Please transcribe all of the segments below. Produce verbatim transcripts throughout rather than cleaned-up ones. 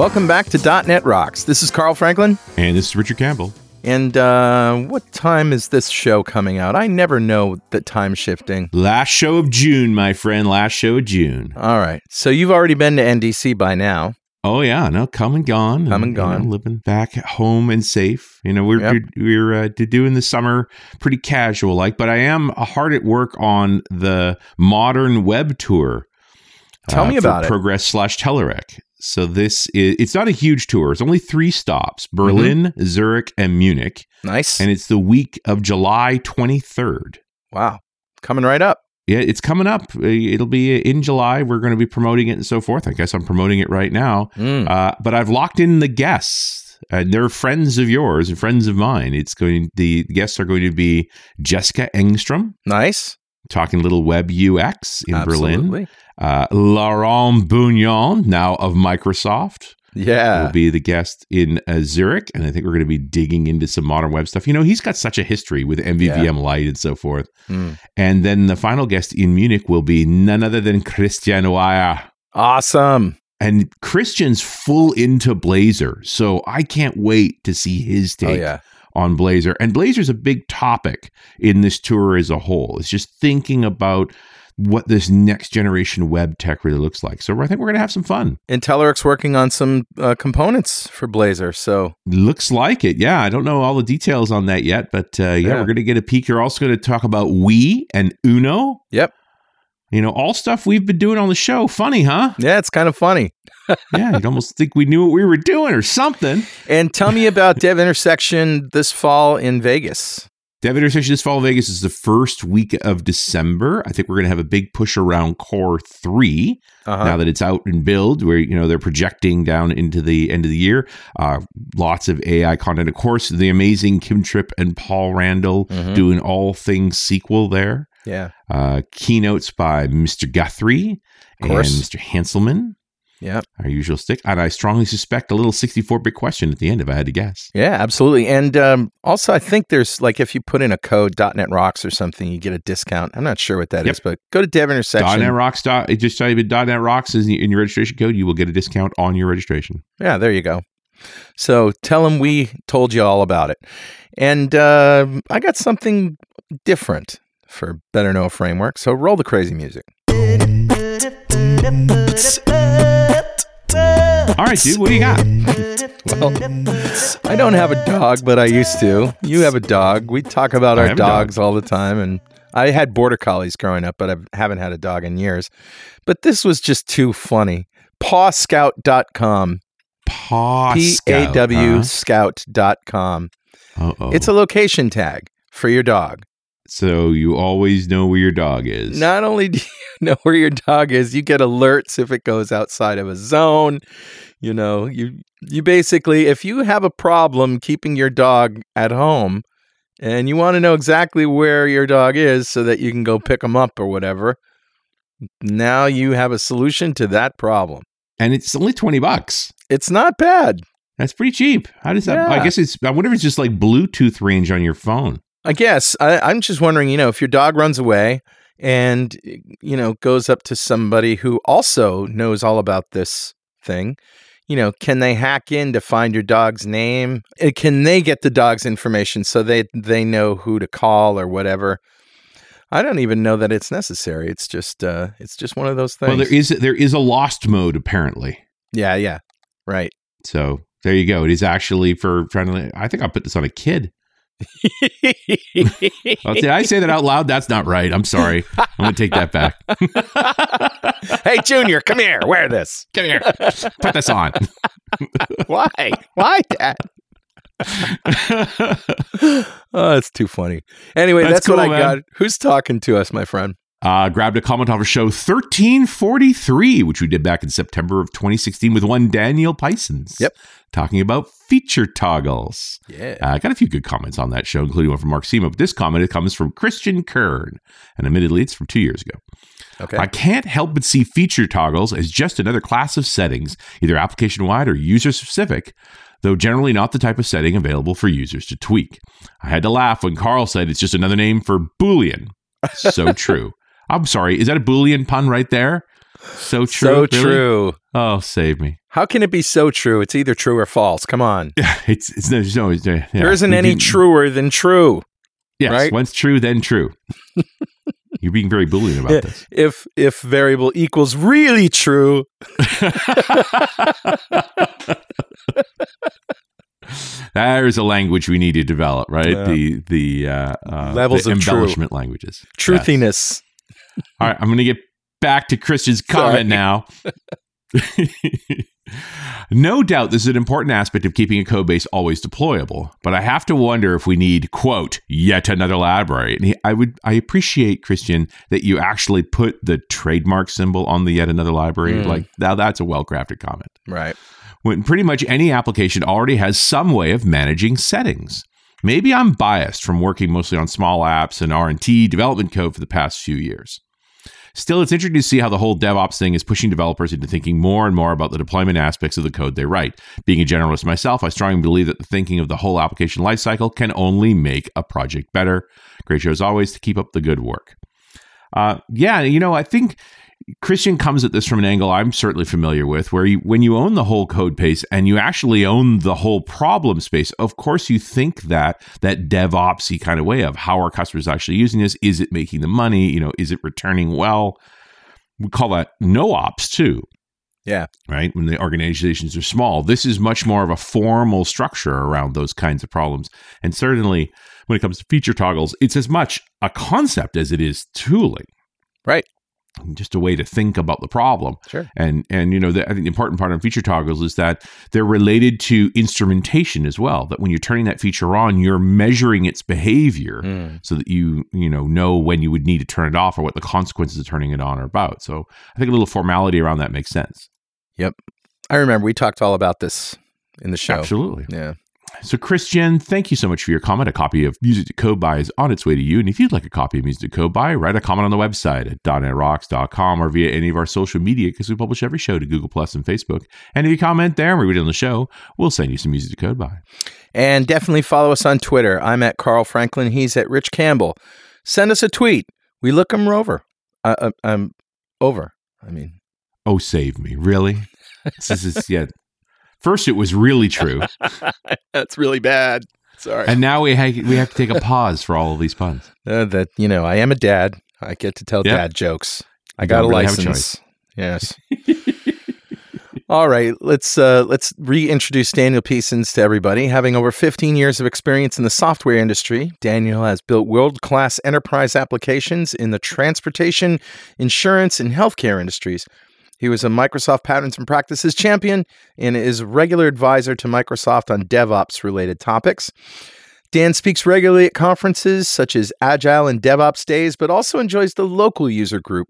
Welcome back to .dot net Rocks. This is Carl Franklin. And this is Richard Campbell. And uh, what time is this show coming out? I never know the time shifting. Last show of June, my friend. Last show of June. All right. So you've already been to N D C by now. Oh, yeah. No, come and gone. Come and, and gone. You know, living back at home and safe. You know, we're yep. we're, we're uh, doing the summer pretty casual-like, but I am hard at work on the modern web tour. Tell uh, me about it. Progress slash Telerik. So this is, it's not a huge tour. It's only three stops, Berlin, mm-hmm. Zurich, and Munich. Nice. And it's the week of July twenty-third. Wow. Coming right up. Yeah, it's coming up. It'll be in July. We're going to be promoting it and so forth. I guess I'm promoting it right now. Mm. Uh, but I've locked in the guests. Uh, they're friends of yours and friends of mine. It's going. The guests are going to be Jessica Engstrom. Nice. Talking little web U X in Absolutely. Berlin. Uh, Laurent Bouillon, now of Microsoft. Yeah. Will be the guest in uh, Zurich. And I think we're going to be digging into some modern web stuff. You know, he's got such a history with M V V M yeah. Lite and so forth. Mm. And then the final guest in Munich will be none other than Christian Weyer. Awesome. And Christian's full into Blazor. So I can't wait to see his take. Oh, yeah. On Blazor. And Blazor is a big topic in this tour as a whole. It's just thinking about what this next generation web tech really looks like. So I think we're going to have some fun. And Telerik's working on some uh, components for Blazor. So looks like it. Yeah. I don't know all the details on that yet, but uh, yeah, yeah, we're going to get a peek. You're also going to talk about Wii and Uno. Yep. You know, all stuff we've been doing on the show. Funny, huh? Yeah, it's kind of funny. Yeah, you'd almost think we knew what we were doing or something. And tell me about Dev Intersection this fall in Vegas. Dev Intersection this fall in Vegas is the first week of December. I think we're going to have a big push around Core three uh-huh. now that it's out in build, where, you know, they're projecting down into the end of the year. Uh, lots of A I content. Of course, the amazing Kim Tripp and Paul Randall mm-hmm. doing all things S Q L there. Yeah. Uh, keynotes by Mister Guthrie and Mister Hanselman. Yeah. Our usual stick. And I strongly suspect a little sixty-four bit question at the end, if I had to guess. Yeah, absolutely. And um, also, I think there's, like, if you put in a code, .dot net Rocks or something, you get a discount. I'm not sure what that yep. is, but go to Dev Intersection. .dot net Rocks. Dot, just type in .dot net Rocks in your registration code. You will get a discount on your registration. Yeah, there you go. So tell them we told you all about it. And uh, I got something different for Better Know a Framework. So roll the crazy music. All right, dude, what do you got? Well, I don't have a dog, but I used to. You have a dog. We talk about I our dogs dog. all the time. And I had border collies growing up, but I haven't had a dog in years. But this was just too funny. paw scout dot com. Paw Scout. P A W scout dot com. Uh-oh. It's a location tag for your dog. So you always know where your dog is. Not only do you know where your dog is, you get alerts if it goes outside of a zone. You know, you you basically, if you have a problem keeping your dog at home and you want to know exactly where your dog is so that you can go pick him up or whatever, now you have a solution to that problem. And it's only twenty bucks. It's not bad. That's pretty cheap. How does that, yeah. I guess it's, I wonder if it's just like Bluetooth range on your phone. I guess. I, I'm just wondering, you know, if your dog runs away and, you know, goes up to somebody who also knows all about this thing, you know, can they hack in to find your dog's name? Can they get the dog's information so they, they know who to call or whatever? I don't even know that it's necessary. It's just uh, it's just one of those things. Well, there is there is a lost mode, apparently. Yeah, yeah. Right. So there you go. It is actually for trying to, I think I'll put this on a kid. Oh, did I say that out loud? That's not right. I'm sorry. I'm gonna take that back. Hey, Junior, come here. Wear this. Come here. Put this on. Why? Why, Dad? Oh, that's too funny. Anyway, that's, that's cool, what I man. got. Who's talking to us, my friend? Uh, grabbed a comment off of show thirteen forty-three, which we did back in September of twenty sixteen with one Daniel Piessens. Yep. Talking about feature toggles. Yeah. I uh, got a few good comments on that show, including one from Mark Sema. But this comment, it comes from Christian Kern. And admittedly, it's from two years ago. Okay. I can't help but see feature toggles as just another class of settings, either application-wide or user-specific, though generally not the type of setting available for users to tweak. I had to laugh when Carl said it's just another name for Boolean. So true. I'm sorry. Is that a Boolean pun right there? So true. So true. Really? Oh, save me. How can it be so true? It's either true or false. Come on. it's it's there's no, yeah. There isn't any truer than true. Yes. Right? Once true, then true. You're being very bullying about yeah, this. If if variable equals really true. There's a language we need to develop, right? Yeah. The the uh, uh, levels the of embellishment true. Languages. Truthiness. Yes. All right, I'm going to get back to Christian's comment now. No doubt this is an important aspect of keeping a code base always deployable, but I have to wonder if we need, quote, yet another library. And he, I would, I appreciate, Christian, that you actually put the trademark symbol on the yet another library. Mm. Like, now that's a well-crafted comment. Right. When pretty much any application already has some way of managing settings. Maybe I'm biased from working mostly on small apps and R and T development code for the past few years. Still, it's interesting to see how the whole DevOps thing is pushing developers into thinking more and more about the deployment aspects of the code they write. Being a generalist myself, I strongly believe that the thinking of the whole application lifecycle can only make a project better. Great show as always. To keep up the good work. Uh, yeah, you know, I think Christian comes at this from an angle I'm certainly familiar with, where you, when you own the whole code base and you actually own the whole problem space, of course you think that that DevOps-y kind of way of how are customers actually using this? Is it making the money? You know, is it returning well? We call that no ops too. Yeah. Right? When the organizations are small, this is much more of a formal structure around those kinds of problems. And certainly when it comes to feature toggles, it's as much a concept as it is tooling. Right. Just a way to think about the problem. Sure. And, and you know, the, I think the important part on feature toggles is that they're related to instrumentation as well, that when you're turning that feature on, you're measuring its behavior mm. so that you, you know, know when you would need to turn it off or what the consequences of turning it on are about. So I think a little formality around that makes sense. Yep. I remember we talked all about this in the show. Absolutely. Yeah. So, Christian, thank you so much for your comment. A copy of Music to Code By is on its way to you. And if you'd like a copy of Music to Code By, write a comment on the website at dot net rocks dot com or via any of our social media because we publish every show to Google Plus and Facebook. And if you comment there and we read it on the show, we'll send you some Music to Code By. And definitely follow us on Twitter. I'm at Carl Franklin. He's at Rich Campbell. Send us a tweet. We look them over. Uh, uh, um, over. I mean. Oh, save me. Really? This is, yeah. First, it was really true. That's really bad. Sorry. And now we ha- we have to take a pause for all of these puns. Uh, that you know, I am a dad. I get to tell yep. dad jokes. I you got a really license. Have a choice. Yes. All right, let's uh, let's reintroduce Daniel Piessens to everybody. Having over fifteen years of experience in the software industry, Daniel has built world-class enterprise applications in the transportation, insurance, and healthcare industries. He was a Microsoft Patterns and Practices champion and is a regular advisor to Microsoft on DevOps-related topics. Dan speaks regularly at conferences such as Agile and DevOps Days, but also enjoys the local user group.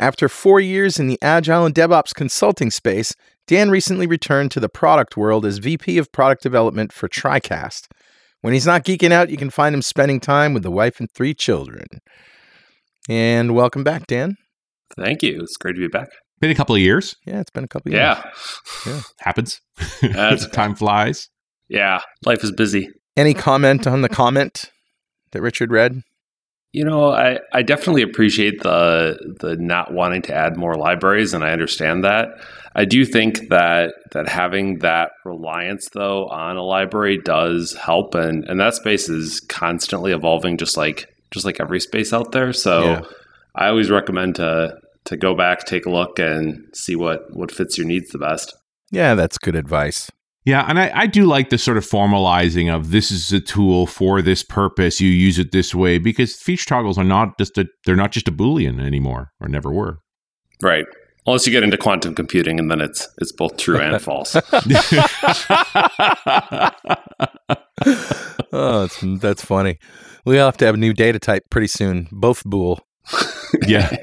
After four years in the Agile and DevOps consulting space, Dan recently returned to the product world as V P of Product Development for TriCast. When he's not geeking out, you can find him spending time with the wife and three children. And welcome back, Dan. Thank you. It's great to be back. Been a couple of years. Yeah, it's been a couple of years. Yeah. yeah. Happens. That's Time flies. Yeah. Life is busy. Any comment on the comment that Richard read? You know, I, I definitely appreciate the the not wanting to add more libraries, and I understand that. I do think that that having that reliance, though, on a library does help, and, and that space is constantly evolving just like just like every space out there. So yeah. I always recommend to... to go back, take a look, and see what, what fits your needs the best. Yeah, that's good advice. Yeah, and I, I do like the sort of formalizing of this is a tool for this purpose, you use it this way, because feature toggles are not just a, they're not just a Boolean anymore, or never were. Right. Unless you get into quantum computing, and then it's it's both true and false. Oh, that's, that's funny. We'll have to have a new data type pretty soon, both bool. Yeah.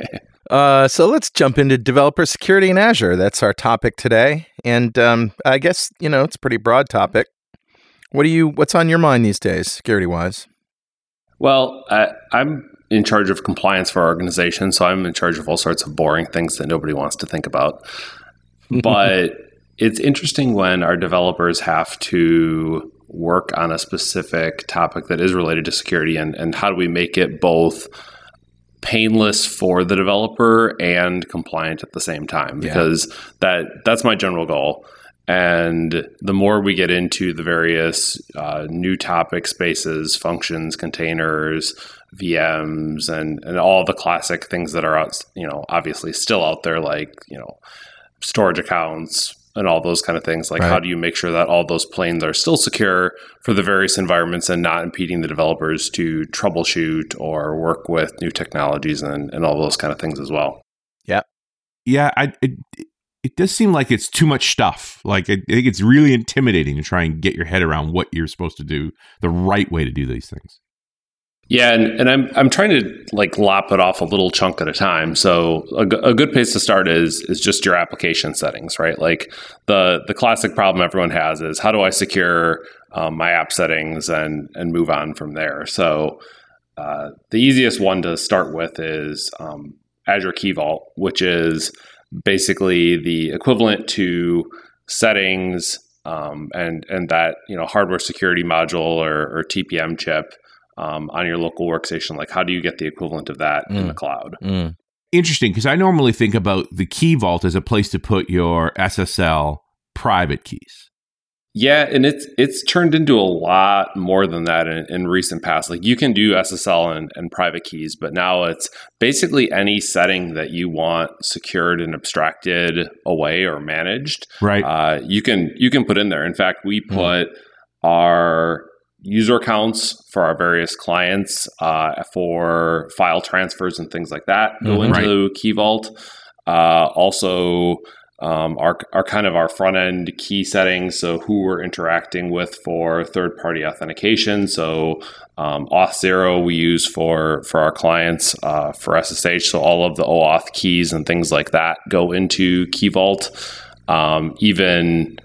Uh, so let's jump into developer security in Azure. That's our topic today, and um, I guess you know it's a pretty broad topic. What do you? What's on your mind these days, security-wise? Well, I, I'm in charge of compliance for our organization, so I'm in charge of all sorts of boring things that nobody wants to think about. But it's interesting when our developers have to work on a specific topic that is related to security, and and how do we make it both painless for the developer and compliant at the same time, because yeah. that that's my general goal. And the more we get into the various uh, new topic spaces, functions, containers, V Ms, and, and all the classic things that are out, you know, obviously still out there, like, you know, storage accounts and all those kind of things. Like, right. how do you make sure that all those planes are still secure for the various environments and not impeding the developers to troubleshoot or work with new technologies and, and all those kind of things as well? Yeah. Yeah. I, it, it does seem like it's too much stuff. Like, I think it's really intimidating to try and get your head around what you're supposed to do, the right way to do these things. Yeah, and, and I'm I'm trying to like lop it off a little chunk at a time. So a, a good place to start is is just your application settings, right? Like the the classic problem everyone has is, how do I secure um, my app settings and and move on from there? So uh, the easiest one to start with is um, Azure Key Vault, which is basically the equivalent to settings um, and and that, you know, hardware security module or, or T P M chip. Um, on your local workstation, like how do you get the equivalent of that mm. in the cloud? Mm. Interesting, because I normally think about the Key Vault as a place to put your S S L private keys. Yeah, and it's it's turned into a lot more than that in, in recent past. Like you can do S S L and, and private keys, but now it's basically any setting that you want secured and abstracted away or managed. Right. Uh, you can you can put in there. In fact, we put mm. our user accounts for our various clients, uh, for file transfers and things like that go mm-hmm. into right. Key Vault. Uh, also, um, our, our kind of our front end key settings, so who we're interacting with for third party authentication. So um, Auth zero we use for, for our clients uh, for S S H. So all of the OAuth keys and things like that go into Key Vault. Um, even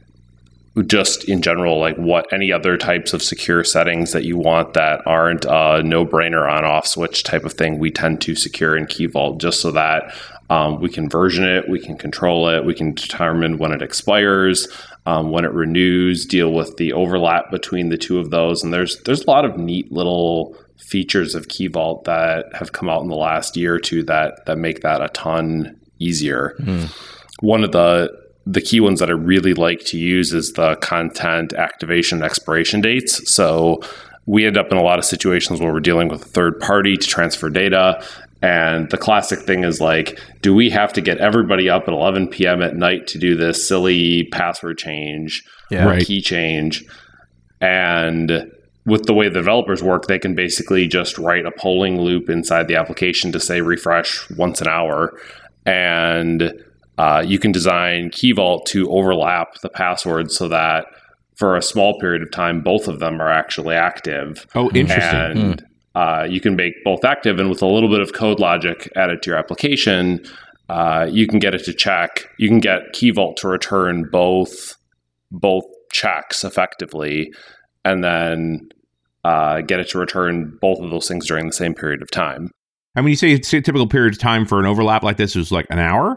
just in general, like what any other types of secure settings that you want that aren't a no-brainer on-off switch type of thing, we tend to secure in Key Vault just so that um, we can version it, we can control it, we can determine when it expires, um, when it renews, deal with the overlap between the two of those. And there's there's a lot of neat little features of Key Vault that have come out in the last year or two that, that make that a ton easier. Mm. One of the The key ones that I really like to use is the content activation and expiration dates. So we end up in a lot of situations where we're dealing with a third party to transfer data. And the classic thing is like, do we have to get everybody up at eleven p.m. at night to do this silly password change yeah, or right. key change? And with the way the developers work, they can basically just write a polling loop inside the application to say refresh once an hour. And Uh, you can design Key Vault to overlap the passwords so that for a small period of time, both of them are actually active. Oh, interesting. And mm. uh, you can make both active, and with a little bit of code logic added to your application, uh, you can get it to check. You can get Key Vault to return both both checks effectively, and then uh, get it to return both of those things during the same period of time. And when you say it's a typical period of time for an overlap like this is like an hour?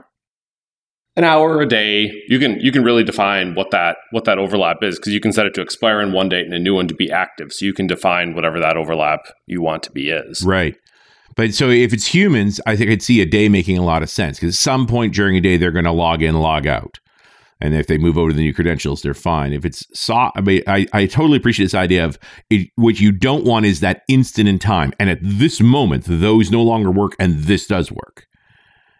An hour a day, you can you can really define what that what that overlap is, because you can set it to expire in one date and a new one to be active. So you can define whatever that overlap you want to be is. Right. But so if it's humans, I think I'd see a day making a lot of sense, because at some point during a day, they're going to log in, log out. And if they move over to the new credentials, they're fine. If it's so, I mean, I, I totally appreciate this idea of it, what you don't want is that instant in time. And at this moment, those no longer work and this does work.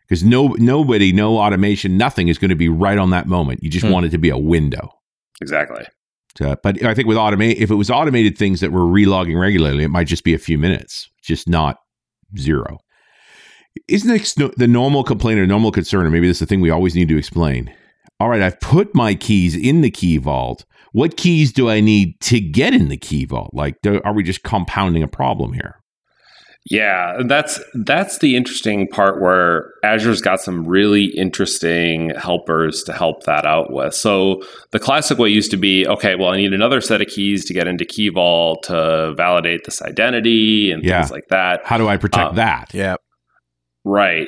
Because no, nobody, no automation, nothing is going to be right on that moment. You just mm. want it to be a window. Exactly. So, but I think with automate, if it was automated things that were relogging regularly, it might just be a few minutes, just not zero. Isn't it the normal complaint or normal concern, or maybe this is the thing we always need to explain? All right, I've put my keys in the Key Vault. What keys do I need to get in the Key Vault? Like, do, are we just compounding a problem here? Yeah, that's that's the interesting part where Azure's got some really interesting helpers to help that out with. So the classic way used to be, okay, well, I need another set of keys to get into Key Vault to validate this identity and yeah. things like that. How do I protect um, that? Yeah, right.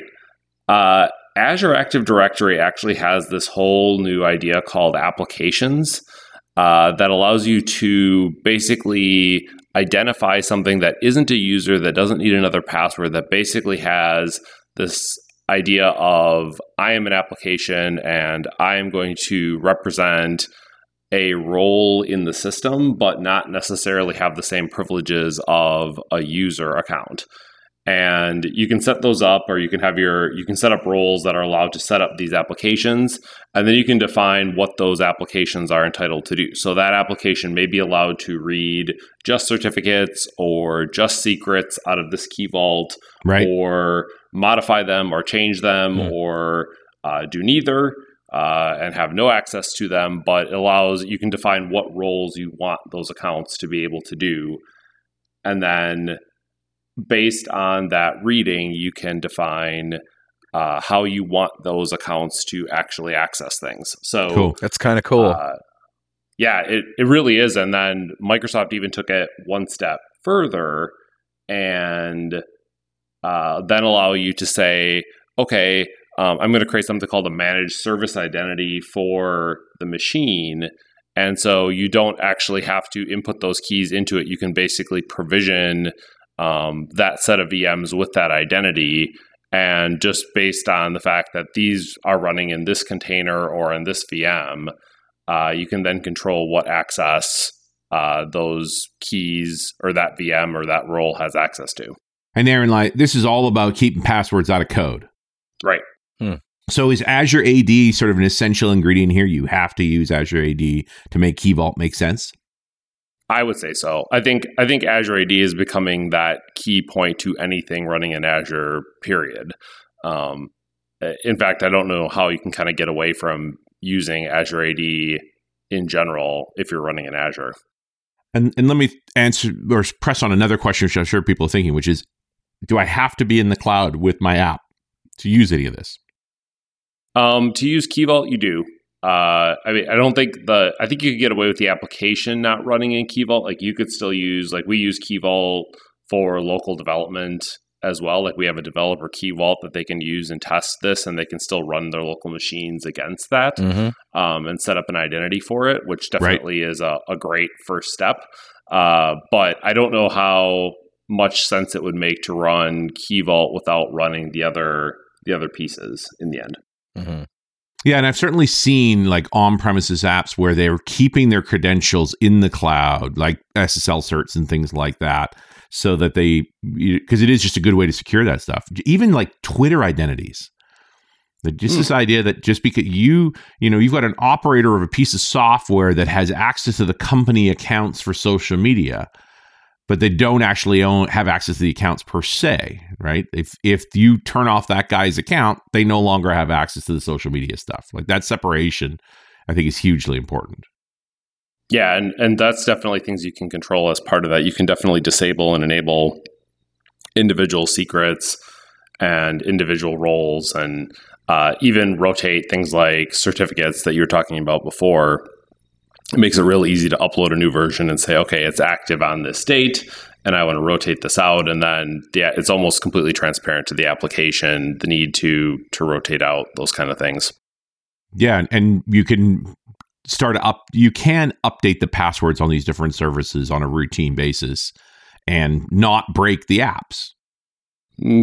Uh, Azure Active Directory actually has this whole new idea called applications uh, that allows you to basically identify something that isn't a user, that doesn't need another password, that basically has this idea of I am an application and I am going to represent a role in the system, but not necessarily have the same privileges of a user account. And you can set those up, or you can have your you can set up roles that are allowed to set up these applications, and then you can define what those applications are entitled to do. So that application may be allowed to read just certificates or just secrets out of this key vault, right, or modify them or change them, mm-hmm. or uh, do neither uh, and have no access to them, but it allows you can define what roles you want those accounts to be able to do, and then based on that reading, you can define uh, how you want those accounts to actually access things. So cool. That's kind of cool. Uh, yeah, it, it really is. And then Microsoft even took it one step further and uh, then allow you to say, okay, um, I'm going to create something called a managed service identity for the machine. And so you don't actually have to input those keys into it. You can basically provision Um, that set of V Ms with that identity, and just based on the fact that these are running in this container or in this V M, uh, you can then control what access uh, those keys or that V M or that role has access to. And Aaron, like, this is all about keeping passwords out of code. Right. Hmm. So is Azure A D sort of an essential ingredient here? You have to use Azure A D to make Key Vault make sense? I would say so. I think I think Azure A D is becoming that key point to anything running in Azure, period. Um, in fact, I don't know how you can kind of get away from using Azure A D in general if you're running in Azure. And and let me answer or press on another question, which I'm sure people are thinking, which is, do I have to be in the cloud with my app to use any of this? Um, to use Key Vault, you do. Uh, I mean, I don't think the, I think you could get away with the application not running in Key Vault. Like you could still use, like we use Key Vault for local development as well. Like we have a developer Key Vault that they can use and test this, and they can still run their local machines against that, mm-hmm. um, and set up an identity for it, which definitely right. is a, a great first step. Uh, but I don't know how much sense it would make to run Key Vault without running the other, the other pieces in the end. Mm-hmm. Yeah, and I've certainly seen like on-premises apps where they're keeping their credentials in the cloud, like S S L certs and things like that, so that they, because it is just a good way to secure that stuff. Even like Twitter identities, just mm. this idea that just because you, you know, you've got an operator of a piece of software that has access to the company accounts for social media, but they don't actually own have access to the accounts per se, right? If if you turn off that guy's account, they no longer have access to the social media stuff. Like that separation, I think, is hugely important. Yeah, and, and that's definitely things you can control as part of that. You can definitely disable and enable individual secrets and individual roles, and uh, even rotate things like certificates that you were talking about before. It makes it real easy to upload a new version and say, okay, it's active on this date, and I want to rotate this out. And then yeah, it's almost completely transparent to the application, the need to to rotate out those kind of things. Yeah, and you can start up. You can update the passwords on these different services on a routine basis and not break the apps.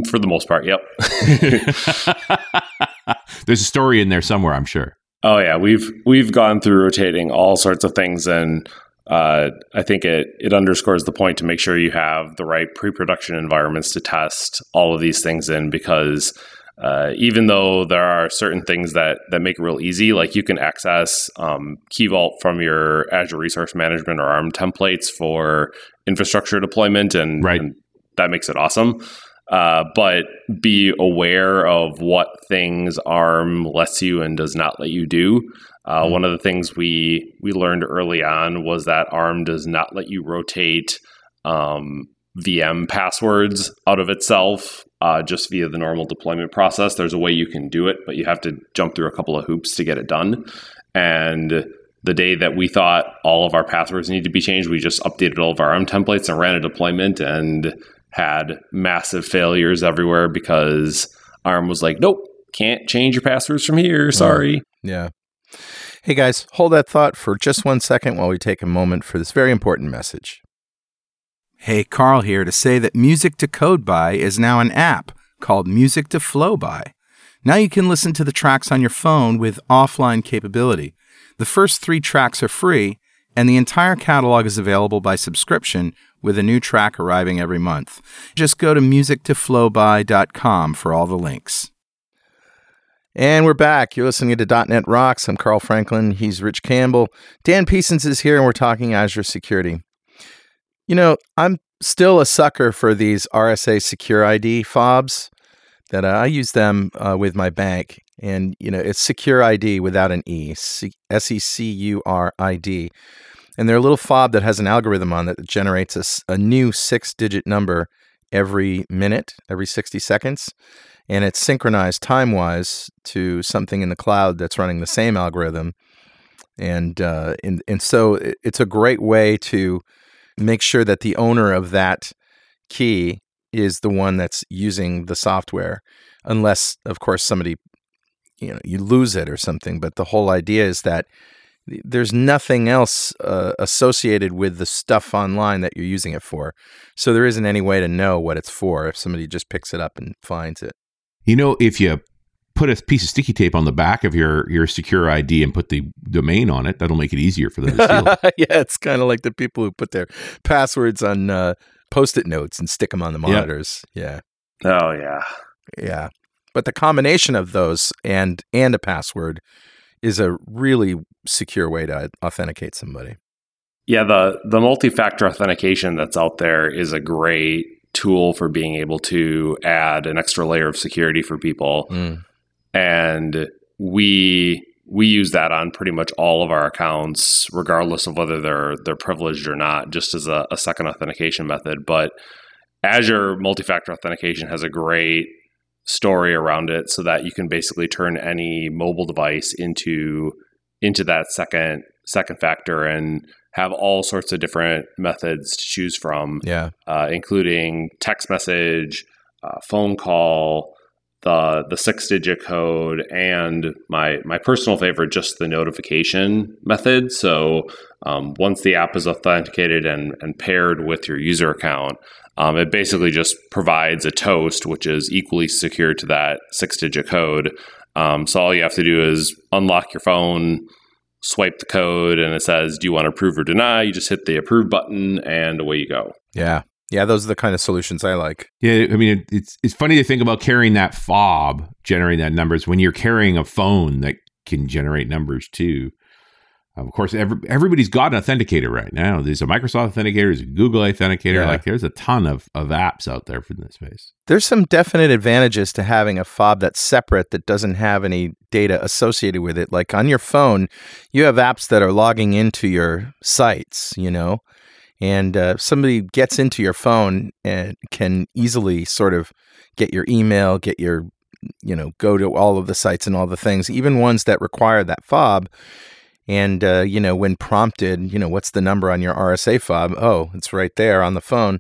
For the most part, yep. There's a story in there somewhere, I'm sure. Oh yeah, we've we've gone through rotating all sorts of things, and uh, I think it it underscores the point to make sure you have the right pre-production environments to test all of these things in, because uh, even though there are certain things that that make it real easy, like you can access um, Key Vault from your Azure Resource Management or ARM templates for infrastructure deployment, and, right. and that makes it awesome. Uh, but be aware of what things ARM lets you and does not let you do. Uh, mm-hmm. One of the things we we learned early on was that ARM does not let you rotate um, V M passwords out of itself uh, just via the normal deployment process. There's a way you can do it, but you have to jump through a couple of hoops to get it done. And the day that we thought all of our passwords need to be changed, we just updated all of our ARM templates and ran a deployment and had massive failures everywhere because ARM was like, nope, can't change your passwords from here. Sorry. Yeah. Hey, guys, hold that thought for just one second while we take a moment for this very important message. Hey, Carl here to say that Music to Code By is now an app called Music to Flow By. Now you can listen to the tracks on your phone with offline capability. The first three tracks are free, and the entire catalog is available by subscription with a new track arriving every month. Just go to music to flow by dot com for all the links. And we're back. You're listening to .dot net Rocks. I'm Carl Franklin. He's Rich Campbell. Dan Piessens is here, and we're talking Azure Security. You know, I'm still a sucker for these R S A Secure I D fobs that uh, I use them uh, with my bank. And, you know, it's Secure I D without an E, S E C U R I D. And they're a little fob that has an algorithm on that generates a, a new six-digit number every minute, every sixty seconds. And it's synchronized time-wise to something in the cloud that's running the same algorithm. And, uh, and, and so it's a great way to make sure that the owner of that key is the one that's using the software, unless, of course, somebody, you know, you lose it or something. But the whole idea is that there's nothing else uh, associated with the stuff online that you're using it for. So there isn't any way to know what it's for if somebody just picks it up and finds it. You know, if you put a piece of sticky tape on the back of your, your secure I D and put the domain on it, that'll make it easier for them to steal it. Yeah, it's kind of like the people who put their passwords on uh, Post-it notes and stick them on the monitors. Yep. Yeah. Oh, yeah. Yeah. But the combination of those and and a password is a really secure way to authenticate somebody. Yeah, the, the multi-factor authentication that's out there is a great tool for being able to add an extra layer of security for people. Mm. And we we use that on pretty much all of our accounts, regardless of whether they're they're privileged or not, just as a, a second authentication method. But Azure multi-factor authentication has a great story around it, so that you can basically turn any mobile device into into that second second factor and have all sorts of different methods to choose from, yeah, uh, including text message, uh, phone call, the the six-digit code, and my my personal favorite, just the notification method. So um, once the app is authenticated and, and paired with your user account, um, it basically just provides a toast, which is equally secure to that six-digit code. Um, so all you have to do is unlock your phone, swipe the code, and it says, do you want to approve or deny? You just hit the approve button, and away you go. Yeah. Yeah, those are the kind of solutions I like. Yeah, I mean, it's it's funny to think about carrying that fob, generating that numbers, when you're carrying a phone that can generate numbers too. Of course, every, everybody's got an authenticator right now. There's a Microsoft authenticator, there's a Google authenticator. Yeah. Like, there's a ton of, of apps out there for this space. There's some definite advantages to having a fob that's separate, that doesn't have any data associated with it. Like on your phone, you have apps that are logging into your sites, you know. And uh, if somebody gets into your phone and can easily sort of get your email, get your, you know, go to all of the sites and all the things, even ones that require that fob. And, uh, you know, when prompted, you know, what's the number on your R S A fob? Oh, it's right there on the phone.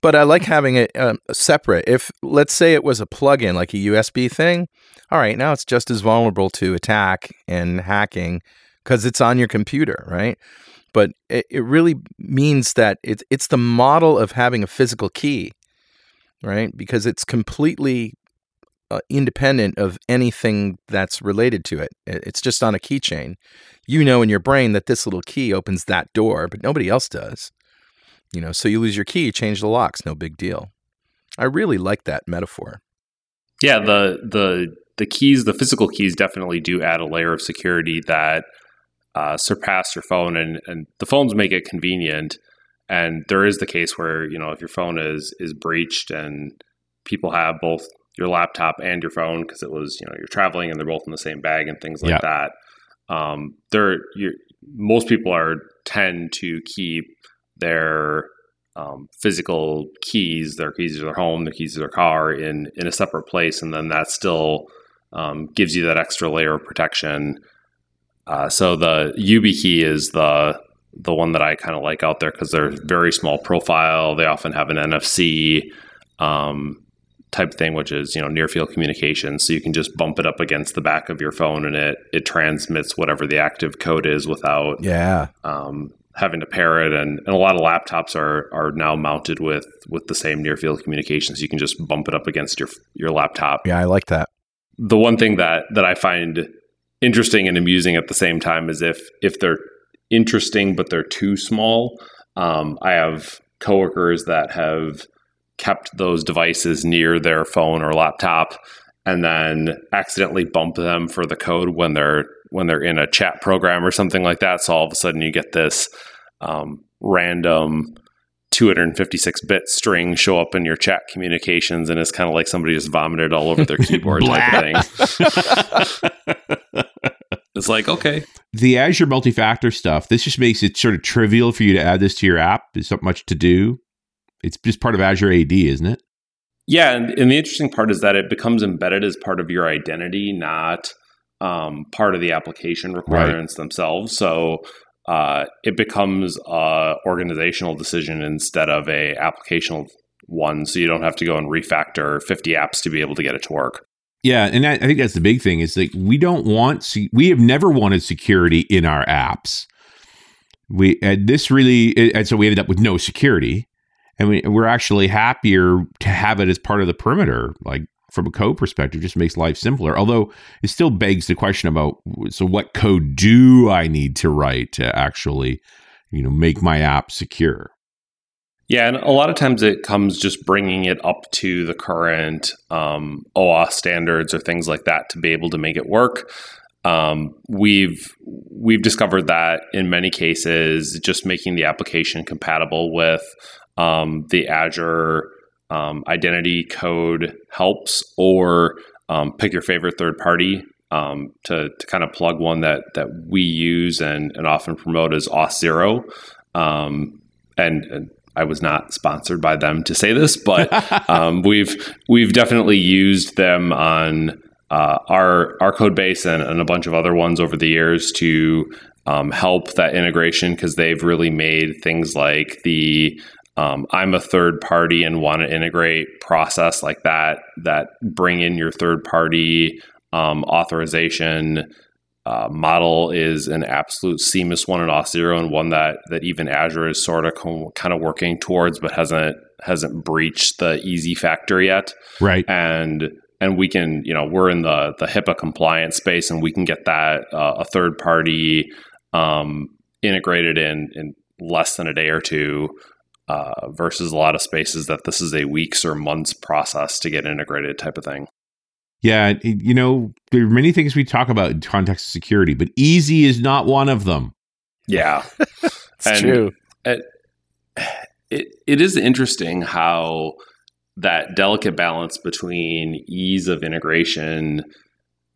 But I like having it uh, separate. If, let's say it was a plugin, like a U S B thing, all right, now it's just as vulnerable to attack and hacking because it's on your computer, right? But it, it really means that it's it's the model of having a physical key, right? Because it's completely uh, independent of anything that's related to it. It's just on a keychain. You know in your brain that this little key opens that door, but nobody else does. You know, so you lose your key, change the locks, no big deal. I really like that metaphor. Yeah, the the the keys, the physical keys, definitely do add a layer of security that Uh, surpass your phone, and, and the phones make it convenient. And there is the case where, you know, if your phone is is breached and people have both your laptop and your phone because it was, you know, you're traveling and they're both in the same bag and things like yeah. that. Um, there, most people are tend to keep their um, physical keys, their keys to their home, their keys to their car in in a separate place, and then that still um, gives you that extra layer of protection. Uh, so the YubiKey is the the one that I kind of like out there because they're very small profile. They often have an N F C um, type thing, which is, you know, near field communication. So you can just bump it up against the back of your phone, and it it transmits whatever the active code is without yeah um, having to pair it, and, and a lot of laptops are are now mounted with with the same near field communications. You can just bump it up against your your laptop. Yeah, I like that. The one thing that that I find interesting and amusing at the same time is if if they're interesting but they're too small. Um, I have coworkers that have kept those devices near their phone or laptop, and then accidentally bump them for the code when they're when they're in a chat program or something like that. So all of a sudden you get this um, random two hundred fifty-six bit string show up in your chat communications, and it's kind of like somebody just vomited all over their keyboard type of thing. It's like, okay. The Azure multi-factor stuff, this just makes it sort of trivial for you to add this to your app. There's not much to do. It's just part of Azure A D, isn't it? Yeah, and, and the interesting part is that it becomes embedded as part of your identity, not um, part of the application requirements right. themselves. So uh, it becomes an organizational decision instead of a applicational one. So you don't have to go and refactor fifty apps to be able to get it to work. Yeah, and I think that's the big thing is like we don't want we have never wanted security in our apps. We and this really and so we ended up with no security, and we, we're actually happier to have it as part of the perimeter. Like from a code perspective, just makes life simpler. Although it still begs the question about so what code do I need to write to actually, you know, make my app secure? Yeah, and a lot of times it comes just bringing it up to the current um, OAuth standards or things like that to be able to make it work. Um, we've we've discovered that in many cases, just making the application compatible with um, the Azure um, identity code helps, or um, pick your favorite third party um, to to kind of plug one that that we use and, and often promote as Auth zero, um, and, and I was not sponsored by them to say this, but um, we've we've definitely used them on uh, our our code base and, and a bunch of other ones over the years to um, help that integration, because they've really made things like the um, I'm a third party and want to integrate process like that that bring in your third party um, authorization. Uh, model is an absolute seamless one at Auth zero, and one that that even Azure is sort of co- kind of working towards, but hasn't hasn't breached the easy factor yet. Right, and and we can, you know, we're in the the HIPAA compliance space, and we can get that uh, a third party um, integrated in in less than a day or two, uh, versus a lot of spaces that this is a weeks or months process to get integrated type of thing. Yeah, you know, there are many things we talk about in context of security, but easy is not one of them. Yeah. It's and true. It, it, it is interesting how that delicate balance between ease of integration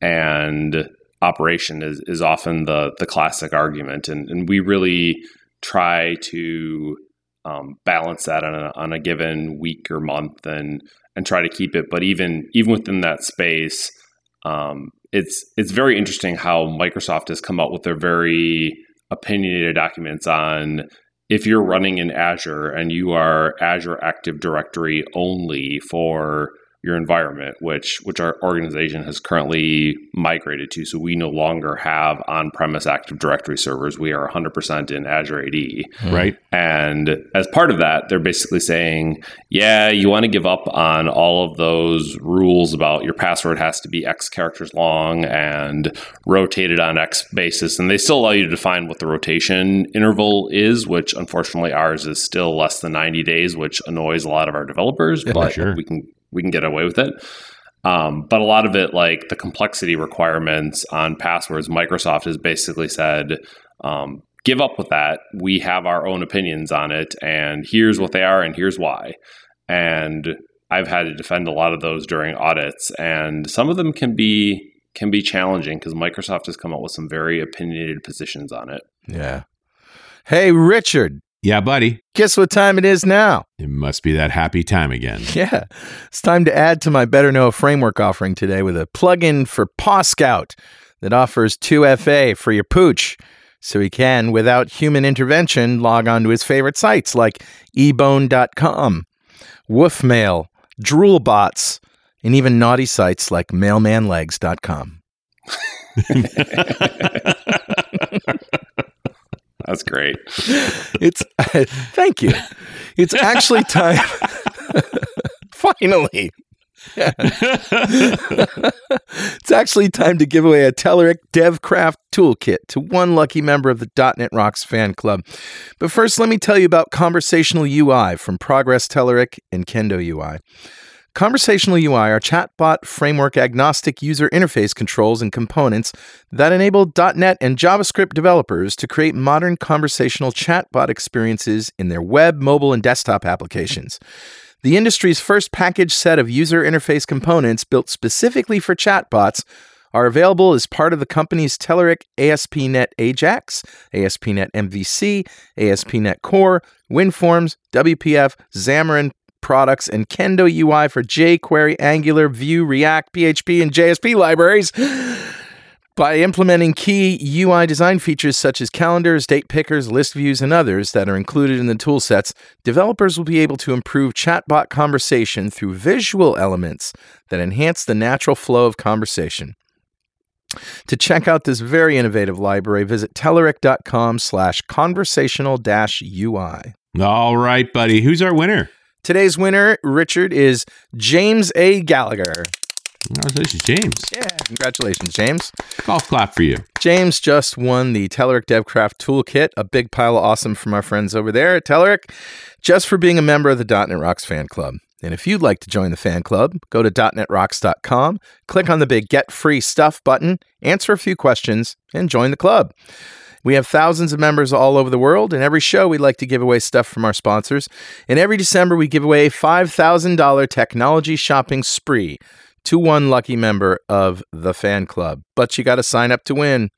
and operation is, is often the, the classic argument. And, and we really try to um, balance that on a, on a given week or month and and try to keep it. But even even within that space, um, it's it's very interesting how Microsoft has come out with their very opinionated documents on if you're running in Azure and you are Azure Active Directory only for your environment, which which our organization has currently migrated to. So we no longer have on-premise Active Directory servers. We are one hundred percent in Azure A D. Mm-hmm. Right. And as part of that, they're basically saying, yeah, you want to give up on all of those rules about your password has to be X characters long and rotated on X basis. And they still allow you to define what the rotation interval is, which unfortunately ours is still less than ninety days, which annoys a lot of our developers. Yeah, but sure. we can We can get away with it. Um, but a lot of it, like the complexity requirements on passwords, Microsoft has basically said, um, give up with that. We have our own opinions on it, and here's what they are, and here's why. And I've had to defend a lot of those during audits, and some of them can be can be challenging because Microsoft has come up with some very opinionated positions on it. Yeah. Hey, Richard. Yeah, buddy. Guess what time it is now? It must be that happy time again. Yeah. It's time to add to my Better Know Framework offering today with a plugin for Paw Scout that offers two F A for your pooch, so he can, without human intervention, log on to his favorite sites like ebone dot com, woofmail, droolbots, and even naughty sites like mailmanlegs dot com. That's great. It's uh, thank you. It's actually time. Finally. Yeah. It's actually time to give away a Telerik DevCraft Toolkit to one lucky member of the .dot NET Rocks fan club. But first, let me tell you about Conversational U I from Progress, Telerik, and Kendo U I. Conversational U I are chatbot framework-agnostic user interface controls and components that enable .dot NET and JavaScript developers to create modern conversational chatbot experiences in their web, mobile, and desktop applications. The industry's first packaged set of user interface components built specifically for chatbots are available as part of the company's Telerik A S P dot NET Ajax, A S P dot NET M V C, A S P dot NET Core, WinForms, W P F, Xamarin products, and Kendo U I for jQuery, Angular, Vue, React, P H P, and J S P libraries. By implementing key U I design features such as calendars, date pickers, list views, and others that are included in the toolsets, developers will be able to improve chatbot conversation through visual elements that enhance the natural flow of conversation. To check out this very innovative library, visit telerik.com slash conversational dash UI. All right, buddy. Who's our winner? Today's winner, Richard, is James A. Gallagher. Congratulations, James. Yeah, congratulations, James. Golf clap for you. James just won the Telerik DevCraft Toolkit, a big pile of awesome from our friends over there at Telerik, just for being a member of the .dot NET Rocks fan club. And if you'd like to join the fan club, go to dot net rocks dot com, click on the big Get Free Stuff button, answer a few questions, and join the club. We have thousands of members all over the world, and every show we like to give away stuff from our sponsors. And every December, we give away a five thousand dollars technology shopping spree to one lucky member of the fan club. But you got to sign up to win.